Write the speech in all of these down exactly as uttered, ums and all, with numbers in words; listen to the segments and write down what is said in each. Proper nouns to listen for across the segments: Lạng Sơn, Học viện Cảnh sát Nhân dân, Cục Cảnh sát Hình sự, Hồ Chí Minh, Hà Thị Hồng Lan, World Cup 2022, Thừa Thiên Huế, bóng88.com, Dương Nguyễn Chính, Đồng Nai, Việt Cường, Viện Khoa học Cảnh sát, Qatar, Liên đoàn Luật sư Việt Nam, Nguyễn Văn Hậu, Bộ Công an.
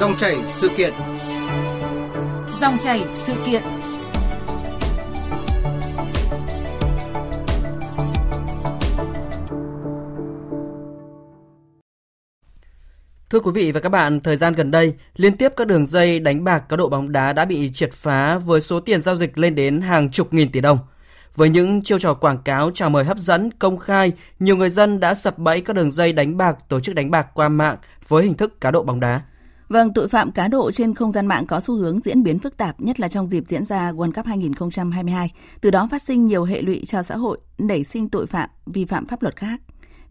Dòng chảy sự kiện. Dòng chảy sự kiện. Thưa quý vị và các bạn, thời gian gần đây, liên tiếp các đường dây đánh bạc cá độ bóng đá đã bị triệt phá với số tiền giao dịch lên đến hàng chục nghìn tỷ đồng. Với những chiêu trò quảng cáo chào mời hấp dẫn, công khai, nhiều người dân đã sập bẫy các đường dây đánh bạc, tổ chức đánh bạc qua mạng với hình thức cá độ bóng đá. Vâng, tội phạm cá độ trên không gian mạng có xu hướng diễn biến phức tạp, nhất là trong dịp diễn ra World Cup hai không hai hai. Từ đó phát sinh nhiều hệ lụy cho xã hội, nảy sinh tội phạm, vi phạm pháp luật khác.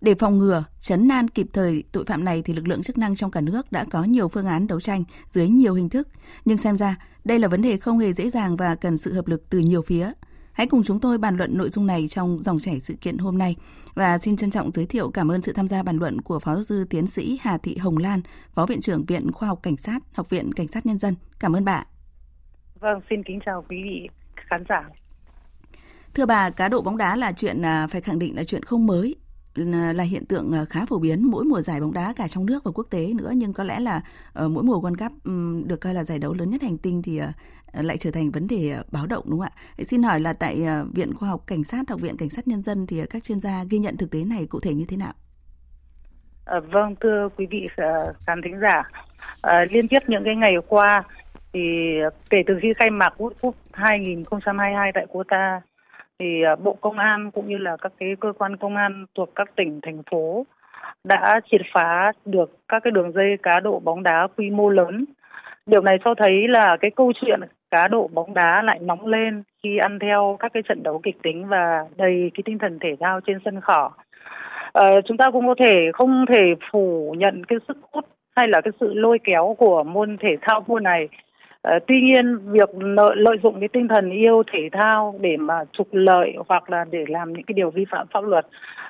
Để phòng ngừa, trấn an kịp thời tội phạm này thì lực lượng chức năng trong cả nước đã có nhiều phương án đấu tranh dưới nhiều hình thức. Nhưng xem ra, đây là vấn đề không hề dễ dàng và cần sự hợp lực từ nhiều phía. Hãy cùng chúng tôi bàn luận nội dung này trong dòng chảy sự kiện hôm nay. Và xin trân trọng giới thiệu cảm ơn sự tham gia bàn luận của Phó Giáo sư Tiến sĩ Hà Thị Hồng Lan, Phó Viện trưởng Viện Khoa học Cảnh sát, Học viện Cảnh sát Nhân dân. Cảm ơn bà. Vâng, xin kính chào quý vị khán giả. Thưa bà, cá độ bóng đá là chuyện phải khẳng định là chuyện không mới, là hiện tượng khá phổ biến mỗi mùa giải bóng đá cả trong nước và quốc tế nữa, nhưng có lẽ là mỗi mùa World Cup được coi là giải đấu lớn nhất hành tinh thì lại trở thành vấn đề báo động, đúng không ạ? Xin hỏi là tại Viện Khoa học Cảnh sát, Học viện Cảnh sát Nhân dân thì các chuyên gia ghi nhận thực tế này cụ thể như thế nào? À, vâng, thưa quý vị khán thính giả, à, liên tiếp những cái ngày qua thì kể từ khi khai mạc World Cup hai không hai hai tại Qatar thì Bộ Công an cũng như là các cái cơ quan công an thuộc các tỉnh, thành phố đã triệt phá được các cái đường dây cá độ bóng đá quy mô lớn. Điều này cho thấy là cái câu chuyện cá độ bóng đá lại nóng lên khi ăn theo các cái trận đấu kịch tính và đầy cái tinh thần thể thao trên sân cỏ. À, chúng ta cũng có thể không thể phủ nhận cái sức hút hay là cái sự lôi kéo của môn thể thao vua này. À, tuy nhiên, việc lợi, lợi dụng cái tinh thần yêu thể thao để mà trục lợi hoặc là để làm những cái điều vi phạm pháp luật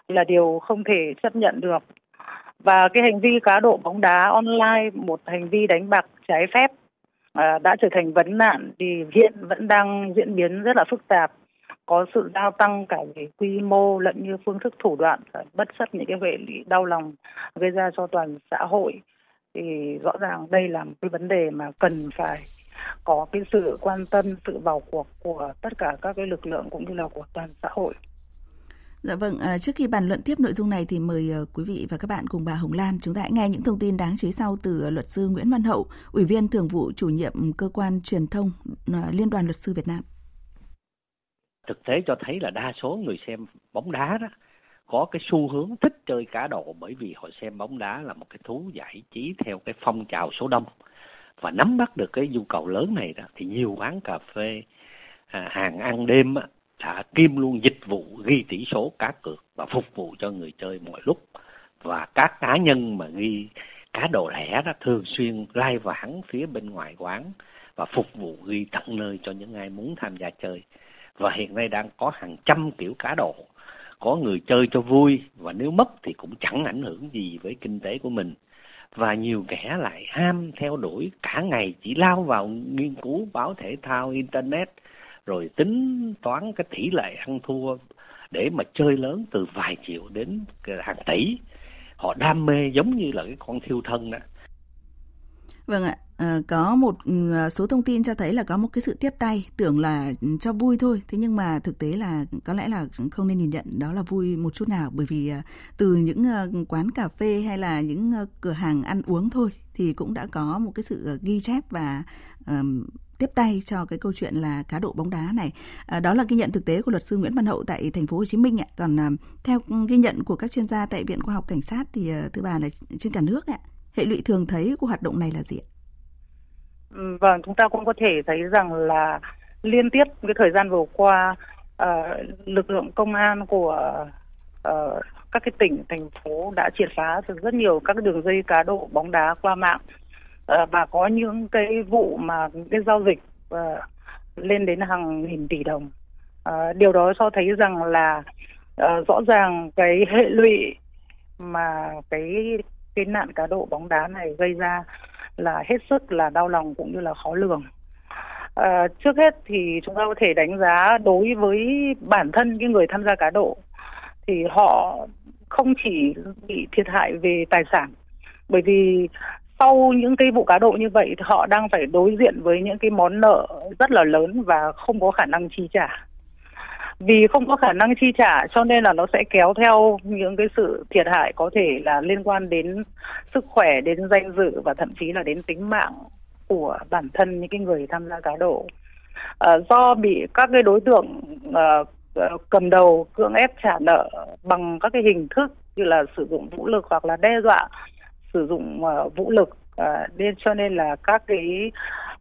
là điều không thể chấp nhận được. Và cái hành vi cá độ bóng đá online, một hành vi đánh bạc trái phép à, đã trở thành vấn nạn thì hiện vẫn đang diễn biến rất là phức tạp, có sự gia tăng cả về quy mô lẫn như phương thức thủ đoạn, bất chấp những cái hệ lụy đau lòng gây ra cho toàn xã hội. Thì rõ ràng đây là một cái vấn đề mà cần phải có cái sự quan tâm, sự vào cuộc của tất cả các cái lực lượng cũng như là của toàn xã hội. Dạ vâng, trước khi bàn luận tiếp nội dung này thì mời quý vị và các bạn cùng bà Hồng Lan chúng ta hãy nghe những thông tin đáng chú ý sau từ luật sư Nguyễn Văn Hậu, Ủy viên Thường vụ Chủ nhiệm Cơ quan Truyền thông Liên đoàn Luật sư Việt Nam. Thực tế cho thấy là đa số người xem bóng đá đó có cái xu hướng thích chơi cá độ, bởi vì họ xem bóng đá là một cái thú giải trí theo cái phong trào số đông. Và nắm bắt được cái nhu cầu lớn này đó thì nhiều quán cà phê, à, hàng ăn đêm á, đã kiêm luôn dịch vụ ghi tỷ số cá cược và phục vụ cho người chơi mọi lúc. Và các cá nhân mà ghi cá độ lẻ đó thường xuyên lai vãng phía bên ngoài quán và phục vụ ghi tận nơi cho những ai muốn tham gia chơi. Và hiện nay đang có hàng trăm kiểu cá độ. Có người chơi cho vui và nếu mất thì cũng chẳng ảnh hưởng gì với kinh tế của mình. Và nhiều kẻ lại ham theo đuổi, cả ngày chỉ lao vào nghiên cứu báo thể thao, internet, rồi tính toán cái tỷ lệ ăn thua để mà chơi lớn từ vài triệu đến hàng tỷ. Họ đam mê giống như là cái con thiêu thân đó. Vâng ạ. À, có một số thông tin cho thấy là có một cái sự tiếp tay, tưởng là cho vui thôi, thế nhưng mà thực tế là có lẽ là không nên nhìn nhận đó là vui một chút nào, bởi vì từ những quán cà phê hay là những cửa hàng ăn uống thôi thì cũng đã có một cái sự ghi chép và um, tiếp tay cho cái câu chuyện là cá độ bóng đá này. À, đó là ghi nhận thực tế của luật sư Nguyễn Văn Hậu tại thành phố Hồ Chí Minh ạ. Còn um, theo ghi nhận của các chuyên gia tại Viện Khoa học Cảnh sát thì uh, thưa bà là trên cả nước ạ, hệ lụy thường thấy của hoạt động này là gì ạ? Và chúng ta cũng có thể thấy rằng là liên tiếp cái thời gian vừa qua uh, lực lượng công an của uh, các cái tỉnh, thành phố đã triệt phá được rất nhiều các đường dây cá độ bóng đá qua mạng uh, và có những cái vụ mà cái giao dịch uh, lên đến hàng nghìn tỷ đồng. Uh, điều đó cho thấy rằng là uh, rõ ràng cái hệ lụy mà cái cái nạn cá độ bóng đá này gây ra là hết sức là đau lòng cũng như là khó lường. À, trước hết thì chúng ta có thể đánh giá đối với bản thân cái người tham gia cá độ thì họ không chỉ bị thiệt hại về tài sản, bởi vì sau những cái vụ cá độ như vậy họ đang phải đối diện với những cái món nợ rất là lớn và không có khả năng chi trả. Vì không có khả năng chi trả cho nên là nó sẽ kéo theo những cái sự thiệt hại có thể là liên quan đến sức khỏe, đến danh dự và thậm chí là đến tính mạng của bản thân những cái người tham gia cá độ. À, do bị các cái đối tượng à, cầm đầu cưỡng ép trả nợ bằng các cái hình thức như là sử dụng vũ lực hoặc là đe dọa sử dụng uh, vũ lực, nên uh, cho nên là các cái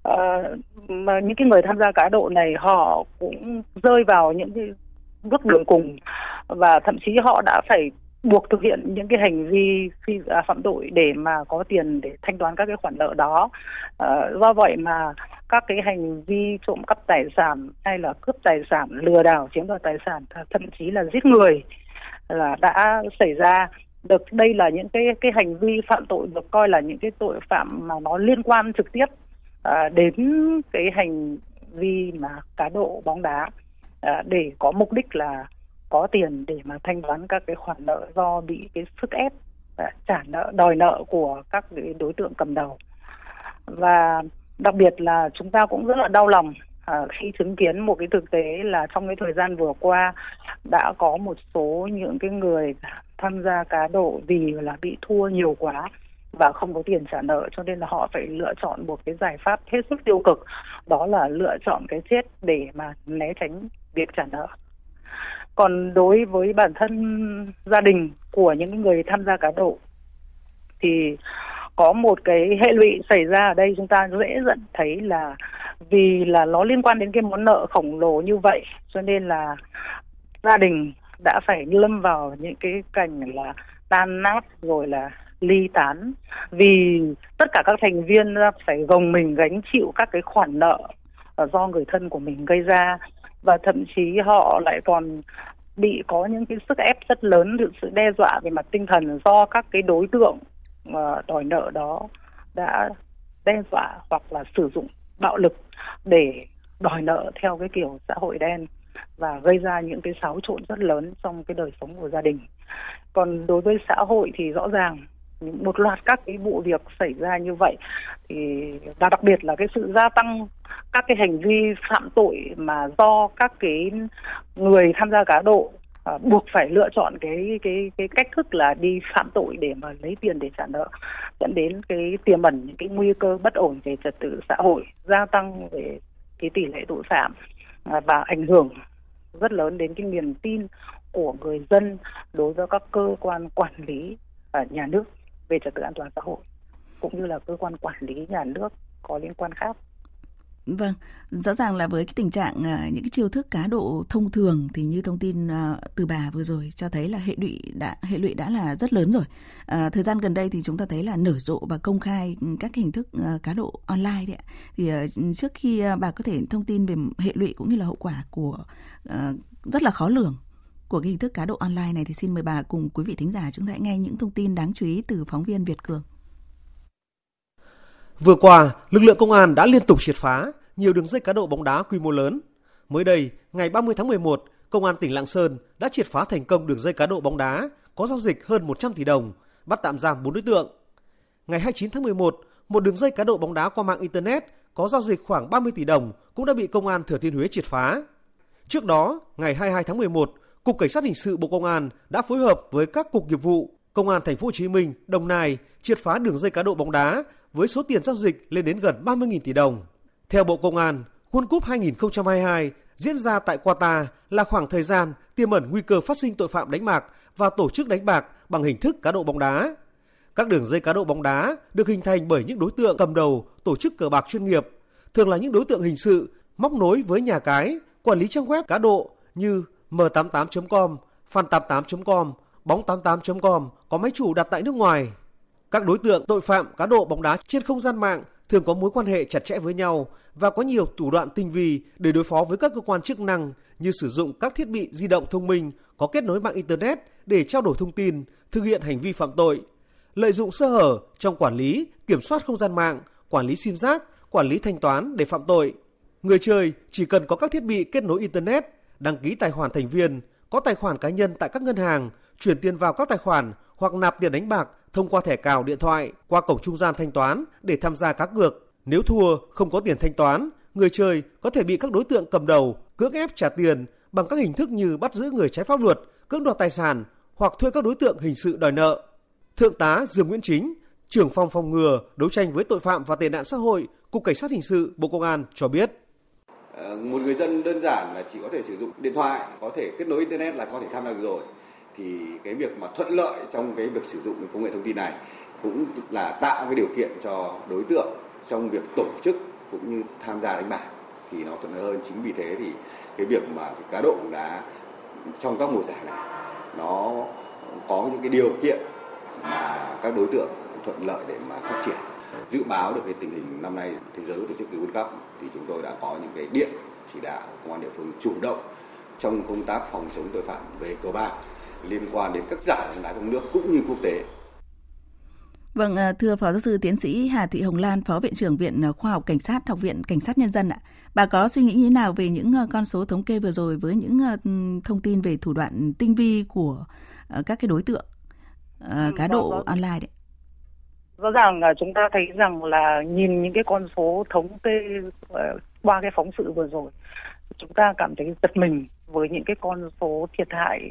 uh, mà những cái người tham gia cá độ này họ cũng rơi vào những cái bước đường cùng và thậm chí họ đã phải buộc thực hiện những cái hành vi phi, à, phạm tội để mà có tiền để thanh toán các cái khoản nợ đó. À, do vậy mà các cái hành vi trộm cắp tài sản hay là cướp tài sản, lừa đảo chiếm đoạt tài sản, thậm chí là giết người là đã xảy ra. Được, đây là những cái cái hành vi phạm tội được coi là những cái tội phạm mà nó liên quan trực tiếp à, đến cái hành vi mà cá độ bóng đá à, để có mục đích là có tiền để mà thanh toán các cái khoản nợ do bị cái sức ép và trả nợ, đòi nợ của các cái đối tượng cầm đầu. Và đặc biệt là chúng ta cũng rất là đau lòng à, khi chứng kiến một cái thực tế là trong cái thời gian vừa qua đã có một số những cái người tham gia cá độ vì là bị thua nhiều quá và không có tiền trả nợ, cho nên là họ phải lựa chọn một cái giải pháp hết sức tiêu cực, đó là lựa chọn cái chết để mà né tránh việc trả nợ. Còn đối với bản thân gia đình của những người tham gia cá độ thì có một cái hệ lụy xảy ra ở đây chúng ta dễ dần thấy là vì là nó liên quan đến cái món nợ khổng lồ như vậy cho nên là gia đình đã phải lâm vào những cái cảnh là tan nát rồi là ly tán vì tất cả các thành viên phải gồng mình gánh chịu các cái khoản nợ do người thân của mình gây ra. Và thậm chí họ lại còn bị có những cái sức ép rất lớn, sự đe dọa về mặt tinh thần do các cái đối tượng đòi nợ đó đã đe dọa hoặc là sử dụng bạo lực để đòi nợ theo cái kiểu xã hội đen và gây ra những cái xáo trộn rất lớn trong cái đời sống của gia đình. Còn đối với xã hội thì rõ ràng một loạt các cái vụ việc xảy ra như vậy thì và đặc biệt là cái sự gia tăng các cái hành vi phạm tội mà do các cái người tham gia cá độ à, buộc phải lựa chọn cái cái cái cách thức là đi phạm tội để mà lấy tiền để trả nợ, dẫn đến cái tiềm ẩn những cái nguy cơ bất ổn về trật tự xã hội, gia tăng về cái tỷ lệ tội phạm à, và ảnh hưởng rất lớn đến cái niềm tin của người dân đối với các cơ quan quản lý à, nhà nước về trật tự an toàn xã hội cũng như là cơ quan quản lý nhà nước có liên quan khác. Vâng, rõ ràng là với cái tình trạng những cái chiêu thức cá độ thông thường thì như thông tin từ bà vừa rồi cho thấy là hệ lụy đã hệ lụy đã là rất lớn rồi. À, thời gian gần đây thì chúng ta thấy là nở rộ và công khai các hình thức cá độ online đấy ạ. Thì trước khi bà có thể thông tin về hệ lụy cũng như là hậu quả của rất là khó lường của cái hình thức cá độ online này thì xin mời bà cùng quý vị thính giả chúng ta hãy nghe những thông tin đáng chú ý từ phóng viên Việt Cường. Vừa qua, lực lượng công an đã liên tục triệt phá nhiều đường dây cá độ bóng đá quy mô lớn. Mới đây, ngày ba mươi tháng mười một, Công an tỉnh Lạng Sơn đã triệt phá thành công đường dây cá độ bóng đá có giao dịch hơn một trăm tỷ đồng, bắt tạm giam bốn đối tượng. Ngày hai mươi chín tháng mười một, một đường dây cá độ bóng đá qua mạng Internet có giao dịch khoảng ba mươi tỷ đồng cũng đã bị Công an Thừa Thiên Huế triệt phá. Trước đó, ngày hai mươi hai tháng mười một, Cục Cảnh sát Hình sự Bộ Công an đã phối hợp với các cục nghiệp vụ, Công an thành phố Hồ Chí Minh, Đồng Nai triệt phá đường dây cá độ bóng đá với số tiền giao dịch lên đến gần ba mươi nghìn tỷ đồng. Theo Bộ Công an, World Cup hai không hai hai diễn ra tại Qatar là khoảng thời gian tiềm ẩn nguy cơ phát sinh tội phạm đánh bạc và tổ chức đánh bạc bằng hình thức cá độ bóng đá. Các đường dây cá độ bóng đá được hình thành bởi những đối tượng cầm đầu tổ chức cờ bạc chuyên nghiệp, thường là những đối tượng hình sự móc nối với nhà cái, quản lý trang web cá độ như m tám tám chấm com, fan tám tám chấm com, bóng tám tám chấm com có máy chủ đặt tại nước ngoài. Các đối tượng tội phạm cá độ bóng đá trên không gian mạng thường có mối quan hệ chặt chẽ với nhau và có nhiều thủ đoạn tinh vi để đối phó với các cơ quan chức năng như sử dụng các thiết bị di động thông minh có kết nối mạng Internet để trao đổi thông tin, thực hiện hành vi phạm tội, lợi dụng sơ hở trong quản lý, kiểm soát không gian mạng, quản lý sim giác, quản lý thanh toán để phạm tội. Người chơi chỉ cần có các thiết bị kết nối Internet, đăng ký tài khoản thành viên, có tài khoản cá nhân tại các ngân hàng, chuyển tiền vào các tài khoản hoặc nạp tiền đánh bạc thông qua thẻ cào điện thoại qua cổng trung gian thanh toán để tham gia cá cược. Nếu thua không có tiền thanh toán, người chơi có thể bị các đối tượng cầm đầu cưỡng ép trả tiền bằng các hình thức như bắt giữ người trái pháp luật, cưỡng đoạt tài sản hoặc thuê các đối tượng hình sự đòi nợ. Thượng tá Dương Nguyễn Chính, trưởng phòng phòng ngừa đấu tranh với tội phạm và tệ nạn xã hội, Cục Cảnh sát Hình sự, Bộ Công an cho biết. Một người dân đơn giản là chỉ có thể sử dụng điện thoại, có thể kết nối internet là có thể tham gia rồi. Thì cái việc mà thuận lợi trong cái việc sử dụng công nghệ thông tin này cũng là tạo cái điều kiện cho đối tượng trong việc tổ chức cũng như tham gia đánh bạc thì nó thuận lợi hơn. Chính vì thế thì cái việc mà cái cá độ bóng đá trong các mùa giải này nó có những cái điều kiện mà các đối tượng thuận lợi để mà phát triển. Dự báo được cái tình hình năm nay thế giới tổ chức cái World Cup thì chúng tôi đã có những cái điện chỉ đạo công an địa phương chủ động trong công tác phòng chống tội phạm về cờ bạc liên quan đến các giải bóng đá trong nước cũng như quốc tế. Vâng, thưa Phó Giáo sư Tiến sĩ Hà Thị Hồng Lan, Phó Viện trưởng Viện Khoa học Cảnh sát, Học viện Cảnh sát Nhân dân ạ. Bà có suy nghĩ như thế nào về những con số thống kê vừa rồi với những thông tin về thủ đoạn tinh vi của các cái đối tượng cá độ online đấy? Rõ ràng là chúng ta thấy rằng là nhìn những cái con số thống kê qua cái phóng sự vừa rồi, chúng ta cảm thấy giật mình với những cái con số thiệt hại,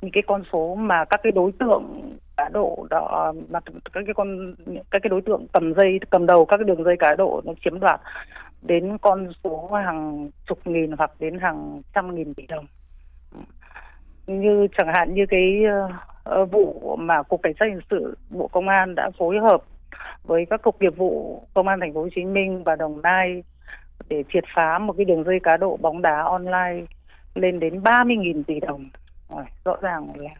những cái con số mà các cái đối tượng cá độ đó, mà các cái con các cái đối tượng cầm dây cầm đầu các cái đường dây cá độ nó chiếm đoạt đến con số hàng chục nghìn hoặc đến hàng trăm nghìn tỷ đồng. Như chẳng hạn như cái uh, vụ mà Cục Cảnh sát Hình sự, Bộ Công an đã phối hợp với các cục nghiệp vụ Công an Thành phố Hồ Chí Minh và Đồng Nai để triệt phá một cái đường dây cá độ bóng đá online lên đến ba mươi nghìn tỷ đồng. Rõ ràng là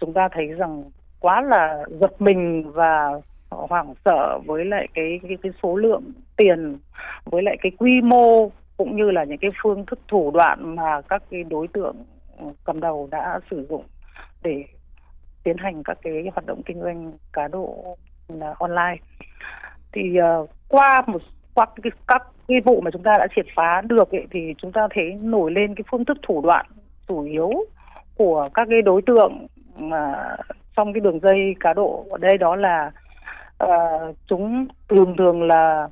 chúng ta thấy rằng quá là giật mình và hoảng sợ với lại cái, cái cái số lượng tiền, với lại cái quy mô cũng như là những cái phương thức thủ đoạn mà các cái đối tượng cầm đầu đã sử dụng để tiến hành các cái hoạt động kinh doanh cá độ online. Thì uh, qua một qua cái, các cái vụ mà chúng ta đã triệt phá được ấy, thì chúng ta thấy nổi lên cái phương thức thủ đoạn chủ yếu của các cái đối tượng mà trong cái đường dây cá độ ở đây, đó là uh, chúng thường thường là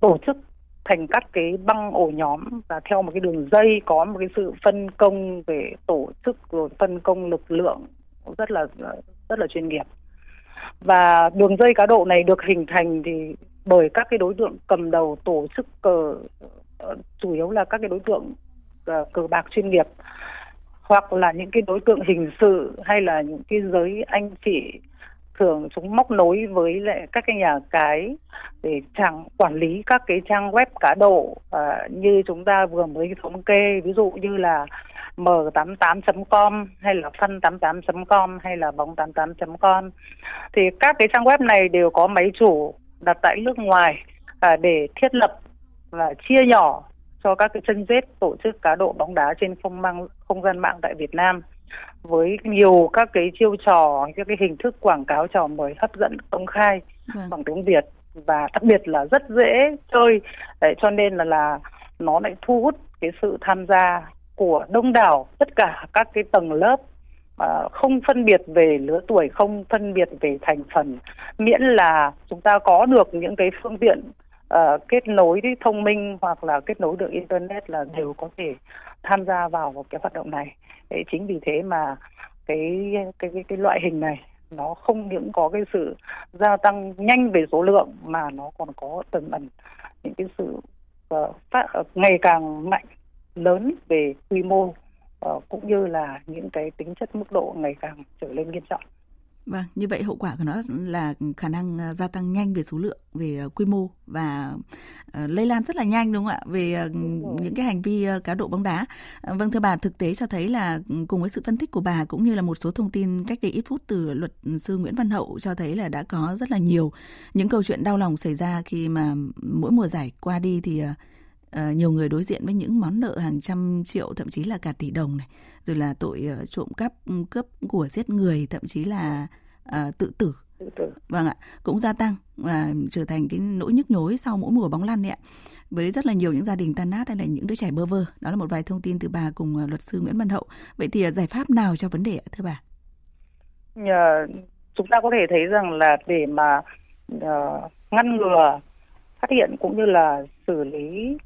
tổ chức thành các cái băng ổ nhóm và theo một cái đường dây có một cái sự phân công về tổ chức rồi phân công lực lượng rất là rất là chuyên nghiệp. Và đường dây cá độ này được hình thành thì bởi các cái đối tượng cầm đầu tổ chức cờ uh, chủ yếu là các cái đối tượng uh, cờ bạc chuyên nghiệp, hoặc là những cái đối tượng hình sự, hay là những cái giới anh chị thường chúng móc nối với lại các cái nhà cái để chẳng quản lý các cái trang web cá độ à, như chúng ta vừa mới thống kê, ví dụ như là m tám tám chấm com hay là fan tám tám chấm com hay là bóng tám tám chấm com. Thì các cái trang web này đều có máy chủ đặt tại nước ngoài à, để thiết lập và chia nhỏ cho các cái chân rết tổ chức cá độ bóng đá trên không mang không gian mạng tại Việt Nam, với nhiều các cái chiêu trò, các cái hình thức quảng cáo trò mới, hấp dẫn, công khai bằng tiếng Việt, và đặc biệt là rất dễ chơi. Đấy, cho nên là là nó lại thu hút cái sự tham gia của đông đảo tất cả các cái tầng lớp, à, không phân biệt về lứa tuổi, không phân biệt về thành phần, miễn là chúng ta có được những cái phương tiện Uh, kết nối thông minh hoặc là kết nối được internet là đều có thể tham gia vào một cái hoạt động này. Đấy, chính vì thế mà cái cái cái, cái loại hình này nó không những có cái sự gia tăng nhanh về số lượng mà nó còn có tiềm ẩn những cái sự uh, phát, uh, ngày càng mạnh lớn về quy mô uh, cũng như là những cái tính chất mức độ ngày càng trở lên nghiêm trọng. Vâng, như vậy hậu quả của nó là khả năng gia tăng nhanh về số lượng, về quy mô và lây lan rất là nhanh, đúng không ạ? Về những cái hành vi cá độ bóng đá. Vâng, thưa bà, thực tế cho thấy là cùng với sự phân tích của bà cũng như là một số thông tin cách đây ít phút từ luật sư Nguyễn Văn Hậu cho thấy là đã có rất là nhiều những câu chuyện đau lòng xảy ra khi mà mỗi mùa giải qua đi thì Uh, nhiều người đối diện với những món nợ hàng trăm triệu, thậm chí là cả tỷ đồng này, rồi là tội uh, trộm cắp, cướp của, giết người, thậm chí là uh, tự tử. Tự tử. Vâng ạ, cũng gia tăng và uh, trở thành cái nỗi nhức nhối sau mỗi mùa bóng lăn đấy ạ. Với rất là nhiều những gia đình tan nát hay là những đứa trẻ bơ vơ. Đó là một vài thông tin từ bà cùng uh, luật sư Nguyễn Văn Hậu. Vậy thì uh, giải pháp nào cho vấn đề ạ, thưa bà? Nhờ... chúng ta có thể thấy rằng là để mà uh, ngăn ngừa, phát hiện cũng như là xử lý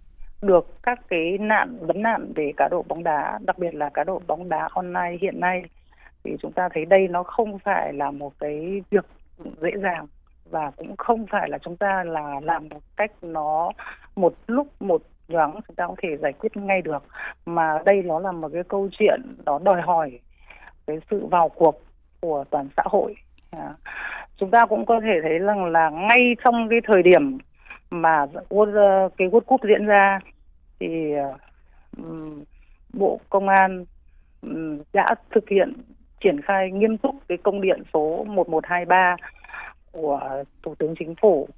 được các cái nạn vấn nạn về cá độ bóng đá, đặc biệt là cá độ bóng đá online hiện nay, thì chúng ta thấy đây nó không phải là một cái việc dễ dàng và cũng không phải là chúng ta là làm một cách nó một lúc một nhoáng chúng ta có thể giải quyết ngay được, mà đây nó là một cái câu chuyện nó đòi hỏi cái sự vào cuộc của toàn xã hội. À, chúng ta cũng có thể thấy rằng là ngay trong cái thời điểm mà World, cái World Cup diễn ra thì um, Bộ Công an um, đã thực hiện triển khai nghiêm túc cái công điện số một một hai ba của Thủ tướng Chính phủ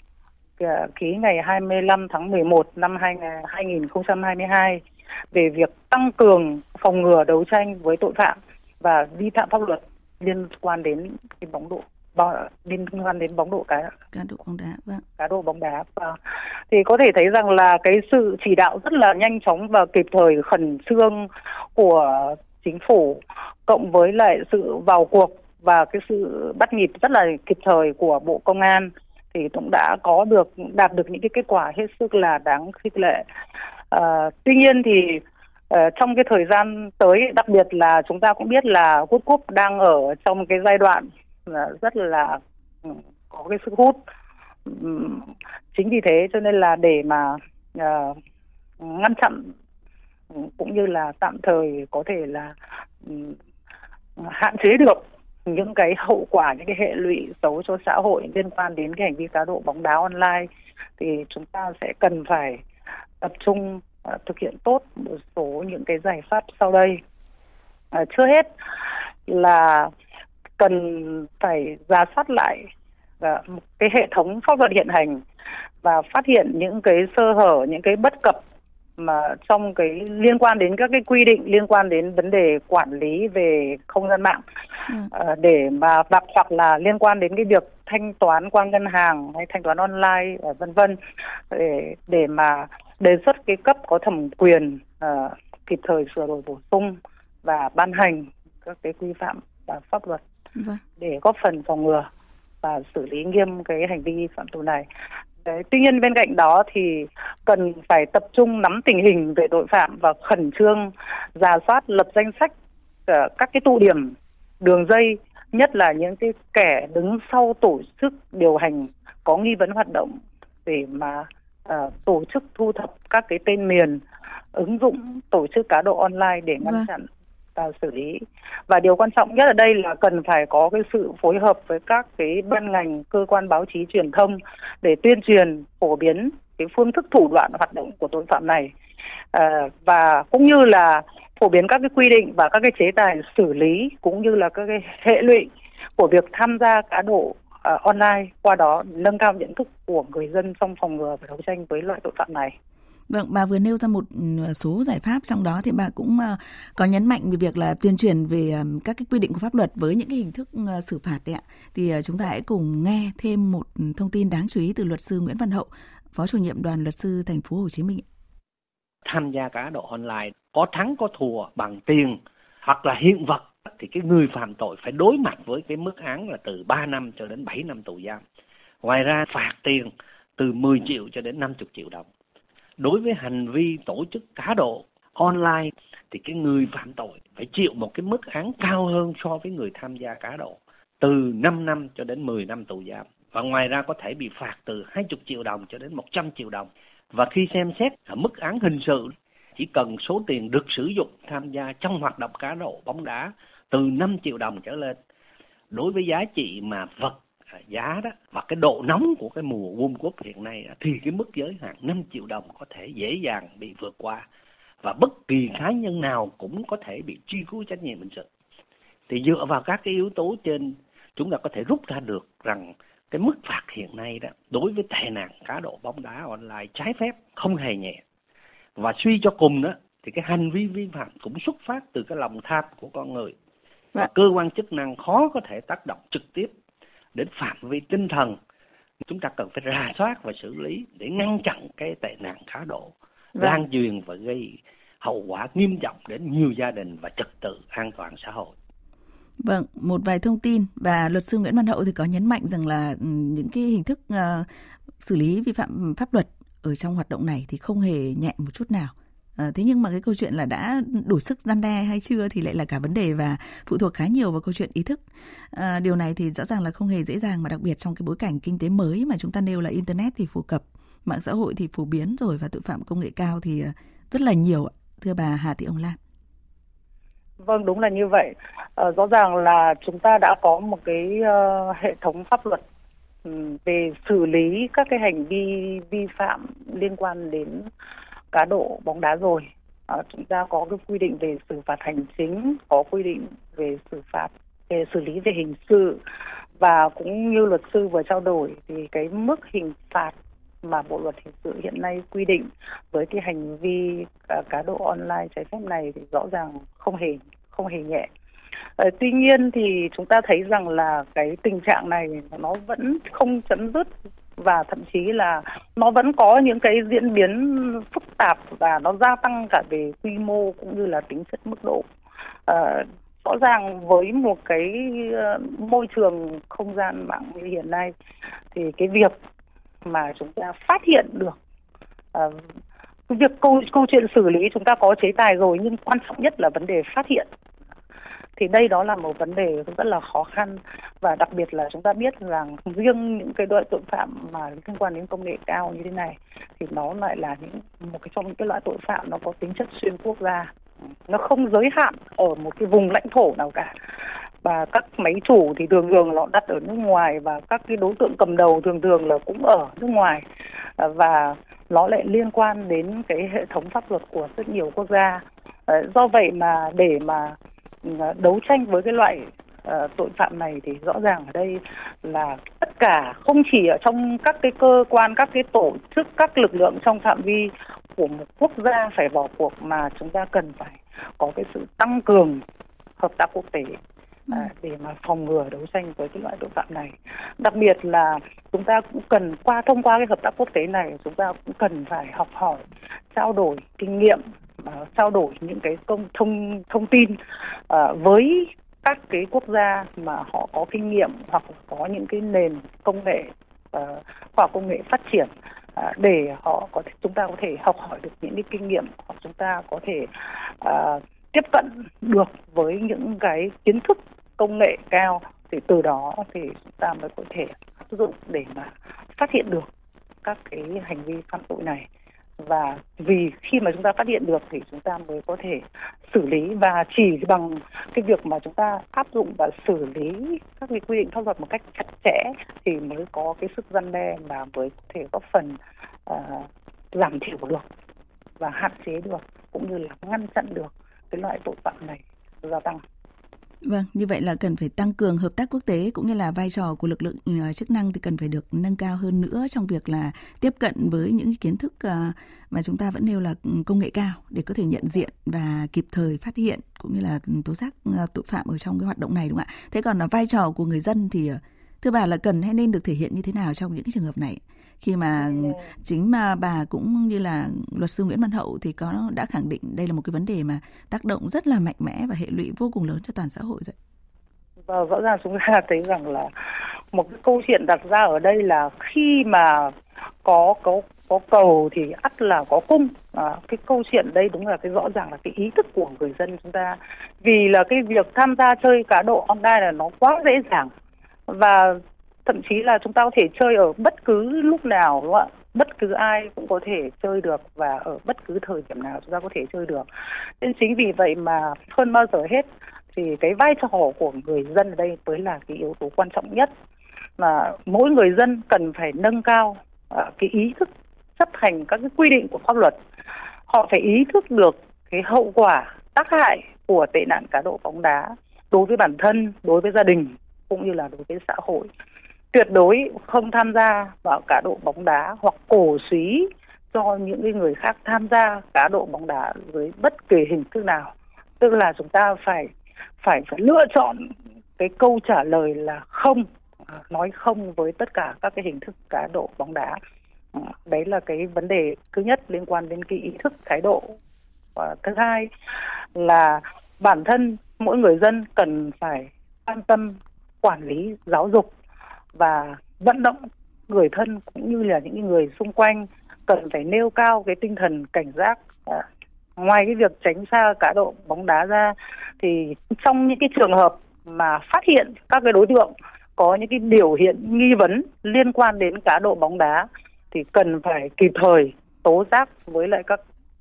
ký ngày hai mươi lăm tháng mười một năm hai nghìn không trăm hai mươi hai về việc tăng cường phòng ngừa đấu tranh với tội phạm và vi phạm pháp luật liên quan đến cái bóng độ liên quan đến bóng độ cá cá độ bóng đá, vâng. cá độ bóng đá và thì có thể thấy rằng là cái sự chỉ đạo rất là nhanh chóng và kịp thời, khẩn trương của Chính phủ cộng với lại sự vào cuộc và cái sự bắt nhịp rất là kịp thời của Bộ Công an thì cũng đã có được đạt được những cái kết quả hết sức là đáng khích lệ. À, tuy nhiên thì uh, trong cái thời gian tới, đặc biệt là chúng ta cũng biết là World Cup đang ở trong cái giai đoạn rất là có cái sức hút. Chính vì thế cho nên là để mà uh, ngăn chặn cũng như là tạm thời có thể là um, hạn chế được những cái hậu quả, những cái hệ lụy xấu cho xã hội liên quan đến cái hành vi cá độ bóng đá online, thì chúng ta sẽ cần phải tập trung uh, thực hiện tốt một số những cái giải pháp sau đây. Uh, trước hết là cần phải rà soát lại uh, cái hệ thống pháp luật hiện hành và phát hiện những cái sơ hở, những cái bất cập mà trong cái liên quan đến các cái quy định liên quan đến vấn đề quản lý về không gian mạng, ừ. để mà bạc hoặc là liên quan đến cái việc thanh toán qua ngân hàng hay thanh toán online vân vân, để để mà đề xuất cái cấp có thẩm quyền uh, kịp thời sửa đổi bổ sung và ban hành các cái quy phạm và pháp luật, vâng. để góp phần phòng ngừa và xử lý nghiêm cái hành vi phạm tội này. Đấy, tuy nhiên bên cạnh đó thì cần phải tập trung nắm tình hình về tội phạm và khẩn trương rà soát, lập danh sách uh, các cái tụ điểm, đường dây, nhất là những cái kẻ đứng sau tổ chức điều hành có nghi vấn hoạt động, để mà uh, tổ chức thu thập các cái tên miền, ứng dụng tổ chức cá độ online để ngăn vâng. chặn và xử lý. Và điều quan trọng nhất ở đây là cần phải có cái sự phối hợp với các cái ban ngành, cơ quan báo chí, truyền thông để tuyên truyền phổ biến cái phương thức, thủ đoạn hoạt động của tội phạm này, à, và cũng như là phổ biến các cái quy định và các cái chế tài xử lý cũng như là các cái hệ lụy của việc tham gia cá độ uh, online, qua đó nâng cao nhận thức của người dân trong phòng ngừa và đấu tranh với loại tội phạm này. Vâng, bà vừa nêu ra một số giải pháp, trong đó thì bà cũng có nhấn mạnh về việc là tuyên truyền về các cái quy định của pháp luật với những cái hình thức xử phạt đấy ạ. Thì chúng ta hãy cùng nghe thêm một thông tin đáng chú ý từ luật sư Nguyễn Văn Hậu, Phó chủ nhiệm Đoàn Luật sư Thành phố Hồ Chí Minh. Tham gia cá độ online có thắng có thua bằng tiền hoặc là hiện vật thì cái người phạm tội phải đối mặt với cái mức án là từ ba năm cho đến bảy năm tù giam. Ngoài ra phạt tiền từ mười triệu cho đến năm mươi triệu đồng. Đối với hành vi tổ chức cá độ online thì cái người phạm tội phải chịu một cái mức án cao hơn so với người tham gia cá độ, từ năm năm cho đến mười năm tù giam. Và ngoài ra có thể bị phạt từ hai mươi triệu đồng cho đến một trăm triệu đồng. Và khi xem xét mức án hình sự, chỉ cần số tiền được sử dụng tham gia trong hoạt động cá độ bóng đá từ năm triệu đồng trở lên. Đối với giá trị mà vật giá đó và cái độ nóng của cái mùa World Cup hiện nay thì cái mức giới hạn năm triệu đồng có thể dễ dàng bị vượt qua, và bất kỳ cá nhân nào cũng có thể bị truy cứu trách nhiệm hình sự. Thì dựa vào các cái yếu tố trên, chúng ta có thể rút ra được rằng cái mức phạt hiện nay đó đối với tệ nạn cá độ bóng đá online trái phép không hề nhẹ, và suy cho cùng đó thì cái hành vi vi phạm cũng xuất phát từ cái lòng tham của con người, và cơ quan chức năng khó có thể tác động trực tiếp đến phạm vi tinh thần. Chúng ta cần phải rà soát và xử lý để ngăn chặn cái tệ nạn cá độ lan truyền và gây hậu quả nghiêm trọng đến nhiều gia đình và trật tự an toàn xã hội. Vâng, một vài thông tin, và luật sư Nguyễn Văn Hậu thì có nhấn mạnh rằng là những cái hình thức uh, xử lý vi phạm pháp luật ở trong hoạt động này thì không hề nhẹ một chút nào. À, thế nhưng mà cái câu chuyện là đã đủ sức răn đe hay chưa thì lại là cả vấn đề, và phụ thuộc khá nhiều vào câu chuyện ý thức. À, điều này thì rõ ràng là không hề dễ dàng, mà đặc biệt trong cái bối cảnh kinh tế mới mà chúng ta nêu là Internet thì phổ cập, mạng xã hội thì phổ biến rồi, và tội phạm công nghệ cao thì rất là nhiều. Thưa bà Hà Thị Hồng Lan. Vâng, đúng là như vậy. À, rõ ràng là chúng ta đã có một cái uh, hệ thống pháp luật về xử lý các cái hành vi vi phạm liên quan đến cá độ bóng đá rồi. À, chúng ta có cái quy định về xử phạt hành chính, có quy định về xử phạt về xử lý về hình sự, và cũng như luật sư vừa trao đổi thì cái mức hình phạt mà Bộ luật hình sự hiện nay quy định với cái hành vi cá độ online trái phép này thì rõ ràng không hề không hề nhẹ. À, tuy nhiên thì chúng ta thấy rằng là cái tình trạng này nó vẫn không chấm dứt, và thậm chí là nó vẫn có những cái diễn biến phức tạp, và nó gia tăng cả về quy mô cũng như là tính chất mức độ. À, rõ ràng với một cái môi trường không gian mạng như hiện nay thì cái việc mà chúng ta phát hiện được à, cái việc câu, câu chuyện xử lý chúng ta có chế tài rồi, nhưng quan trọng nhất là vấn đề phát hiện. Thì đây đó là một vấn đề rất là khó khăn, và đặc biệt là chúng ta biết rằng riêng những cái loại tội phạm mà liên quan đến công nghệ cao như thế này thì nó lại là những một cái trong những cái loại tội phạm nó có tính chất xuyên quốc gia, nó không giới hạn ở một cái vùng lãnh thổ nào cả, và các máy chủ thì thường thường nó đặt ở nước ngoài, và các cái đối tượng cầm đầu thường thường là cũng ở nước ngoài, và nó lại liên quan đến cái hệ thống pháp luật của rất nhiều quốc gia. Do vậy mà để mà đấu tranh với cái loại uh, tội phạm này thì rõ ràng ở đây là tất cả, không chỉ ở trong các cái cơ quan, các cái tổ chức, các lực lượng trong phạm vi của một quốc gia phải vào cuộc, mà chúng ta cần phải có cái sự tăng cường hợp tác quốc tế uh, để mà phòng ngừa đấu tranh với cái loại tội phạm này. Đặc biệt là chúng ta cũng cần qua thông qua cái hợp tác quốc tế này, chúng ta cũng cần phải học hỏi, trao đổi kinh nghiệm, trao đổi những cái công, thông thông tin à, với các cái quốc gia mà họ có kinh nghiệm hoặc có những cái nền công nghệ à, khoa học công nghệ phát triển, à, để họ có thể, chúng ta có thể học hỏi được những cái kinh nghiệm, hoặc chúng ta có thể à, tiếp cận được với những cái kiến thức công nghệ cao, thì từ đó thì chúng ta mới có thể áp dụng để mà phát hiện được các cái hành vi phạm tội này. Và vì khi mà chúng ta phát hiện được thì chúng ta mới có thể xử lý, và chỉ bằng cái việc mà chúng ta áp dụng và xử lý các cái quy định pháp luật một cách chặt chẽ thì mới có cái sức răn đe, mà mới có thể góp phần uh, giảm thiểu được và hạn chế được cũng như là ngăn chặn được cái loại tội phạm này gia tăng. Vâng, như vậy là cần phải tăng cường hợp tác quốc tế, cũng như là vai trò của lực lượng chức năng thì cần phải được nâng cao hơn nữa trong việc là tiếp cận với những kiến thức mà chúng ta vẫn nêu là công nghệ cao, để có thể nhận diện và kịp thời phát hiện cũng như là tố giác tội phạm ở trong cái hoạt động này, đúng không ạ? Thế còn là vai trò của người dân thì thưa bà là cần hay nên được thể hiện như thế nào trong những cái trường hợp này? Khi mà chính mà bà cũng như là luật sư Nguyễn Văn Hậu thì có đã khẳng định đây là một cái vấn đề mà tác động rất là mạnh mẽ và hệ lụy vô cùng lớn cho toàn xã hội vậy. Và rõ ràng chúng ta thấy rằng là một cái câu chuyện đặt ra ở đây là khi mà có có có cầu thì ắt là có cung. À, cái câu chuyện đây đúng là cái rõ ràng là cái ý thức của người dân chúng ta, vì là cái việc tham gia chơi cá độ online là nó quá dễ dàng, và thậm chí là chúng ta có thể chơi ở bất cứ lúc nào, đúng không ạ? Bất cứ ai cũng có thể chơi được, và ở bất cứ thời điểm nào chúng ta có thể chơi được. Nên chính vì vậy mà hơn bao giờ hết thì cái vai trò của người dân ở đây mới là cái yếu tố quan trọng nhất, mà mỗi người dân cần phải nâng cao cái ý thức chấp hành các cái quy định của pháp luật. Họ phải ý thức được cái hậu quả tác hại của tệ nạn cá độ bóng đá đối với bản thân, đối với gia đình cũng như là đối với xã hội. Tuyệt đối không tham gia vào cá độ bóng đá hoặc cổ suý cho những người khác tham gia cá độ bóng đá với bất kỳ hình thức nào. Tức là chúng ta phải phải phải lựa chọn cái câu trả lời là không, nói không với tất cả các cái hình thức cá độ bóng đá. Đấy là cái vấn đề thứ nhất liên quan đến cái ý thức thái độ. Và thứ hai là bản thân mỗi người dân cần phải quan tâm quản lý giáo dục và vận động người thân cũng như là những người xung quanh cần phải nêu cao cái tinh thần cảnh giác. À, ngoài cái việc tránh xa cá độ bóng đá ra thì trong những cái trường hợp mà phát hiện các cái đối tượng có những cái biểu hiện nghi vấn liên quan đến cá độ bóng đá thì cần phải kịp thời tố giác với lại các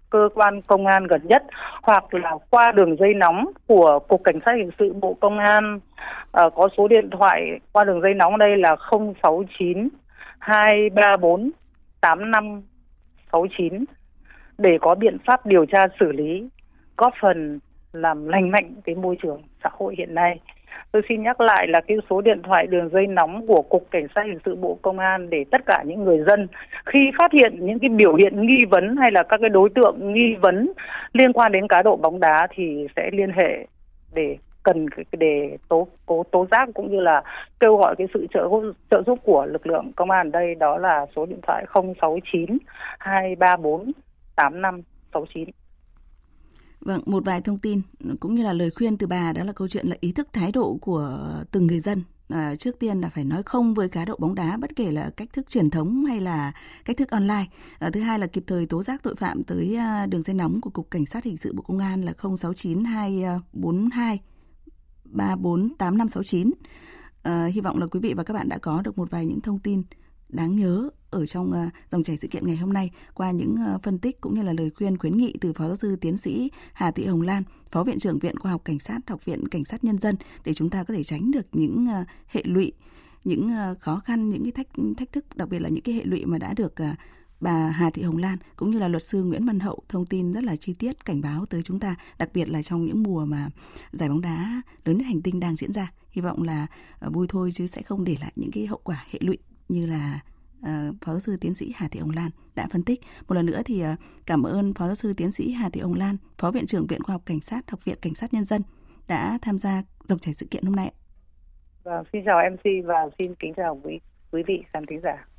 cơ quan công an gần nhất hoặc là qua đường dây nóng của Cục Cảnh sát Hình sự Bộ Công an. À, có số điện thoại qua đường dây nóng đây là không sáu chín hai ba bốn tám năm sáu chín để có biện pháp điều tra xử lý, góp phần làm lành mạnh cái môi trường xã hội hiện nay. Tôi xin nhắc lại là cái số điện thoại đường dây nóng của Cục Cảnh sát Hình sự Bộ Công an để tất cả những người dân khi phát hiện những cái biểu hiện nghi vấn hay là các cái đối tượng nghi vấn liên quan đến cá độ bóng đá thì sẽ liên hệ để cần để tố tố, tố giác cũng như là kêu gọi cái sự trợ, trợ giúp của lực lượng công an đây, đó là số điện thoại không sáu chín hai ba bốn tám năm sáu chín. Vâng, một vài thông tin cũng như là lời khuyên từ bà đó là câu chuyện là ý thức thái độ của từng người dân. À, trước tiên là phải nói không với cá độ bóng đá bất kể là cách thức truyền thống hay là cách thức online. À, thứ hai là kịp thời tố giác tội phạm tới đường dây nóng của Cục Cảnh sát Hình sự Bộ Công an là không sáu chín hai bốn hai ba bốn tám năm sáu chín. À, hy vọng là quý vị và các bạn đã có được một vài những thông tin đáng nhớ ở trong dòng chảy sự kiện ngày hôm nay qua những phân tích cũng như là lời khuyên khuyến nghị từ Phó Giáo sư Tiến sĩ Hà Thị Hồng Lan, Phó Viện trưởng Viện Khoa học Cảnh sát, Học viện Cảnh sát Nhân dân, để chúng ta có thể tránh được những hệ lụy, những khó khăn, những cái thách, thách thức, đặc biệt là những cái hệ lụy mà đã được bà Hà Thị Hồng Lan cũng như là luật sư Nguyễn Văn Hậu thông tin rất là chi tiết cảnh báo tới chúng ta, đặc biệt là trong những mùa mà giải bóng đá lớn nhất hành tinh đang diễn ra. Hy vọng là vui thôi chứ sẽ không để lại những cái hậu quả hệ lụy như là uh, Phó Giáo sư Tiến sĩ Hà Thị Hồng Lan đã phân tích. Một lần nữa thì uh, cảm ơn Phó Giáo sư Tiến sĩ Hà Thị Hồng Lan, Phó Viện trưởng Viện Khoa học Cảnh sát, Học viện Cảnh sát Nhân dân đã tham gia dòng chảy sự kiện hôm nay. Và xin chào em xê và xin kính chào quý quý vị khán thính giả.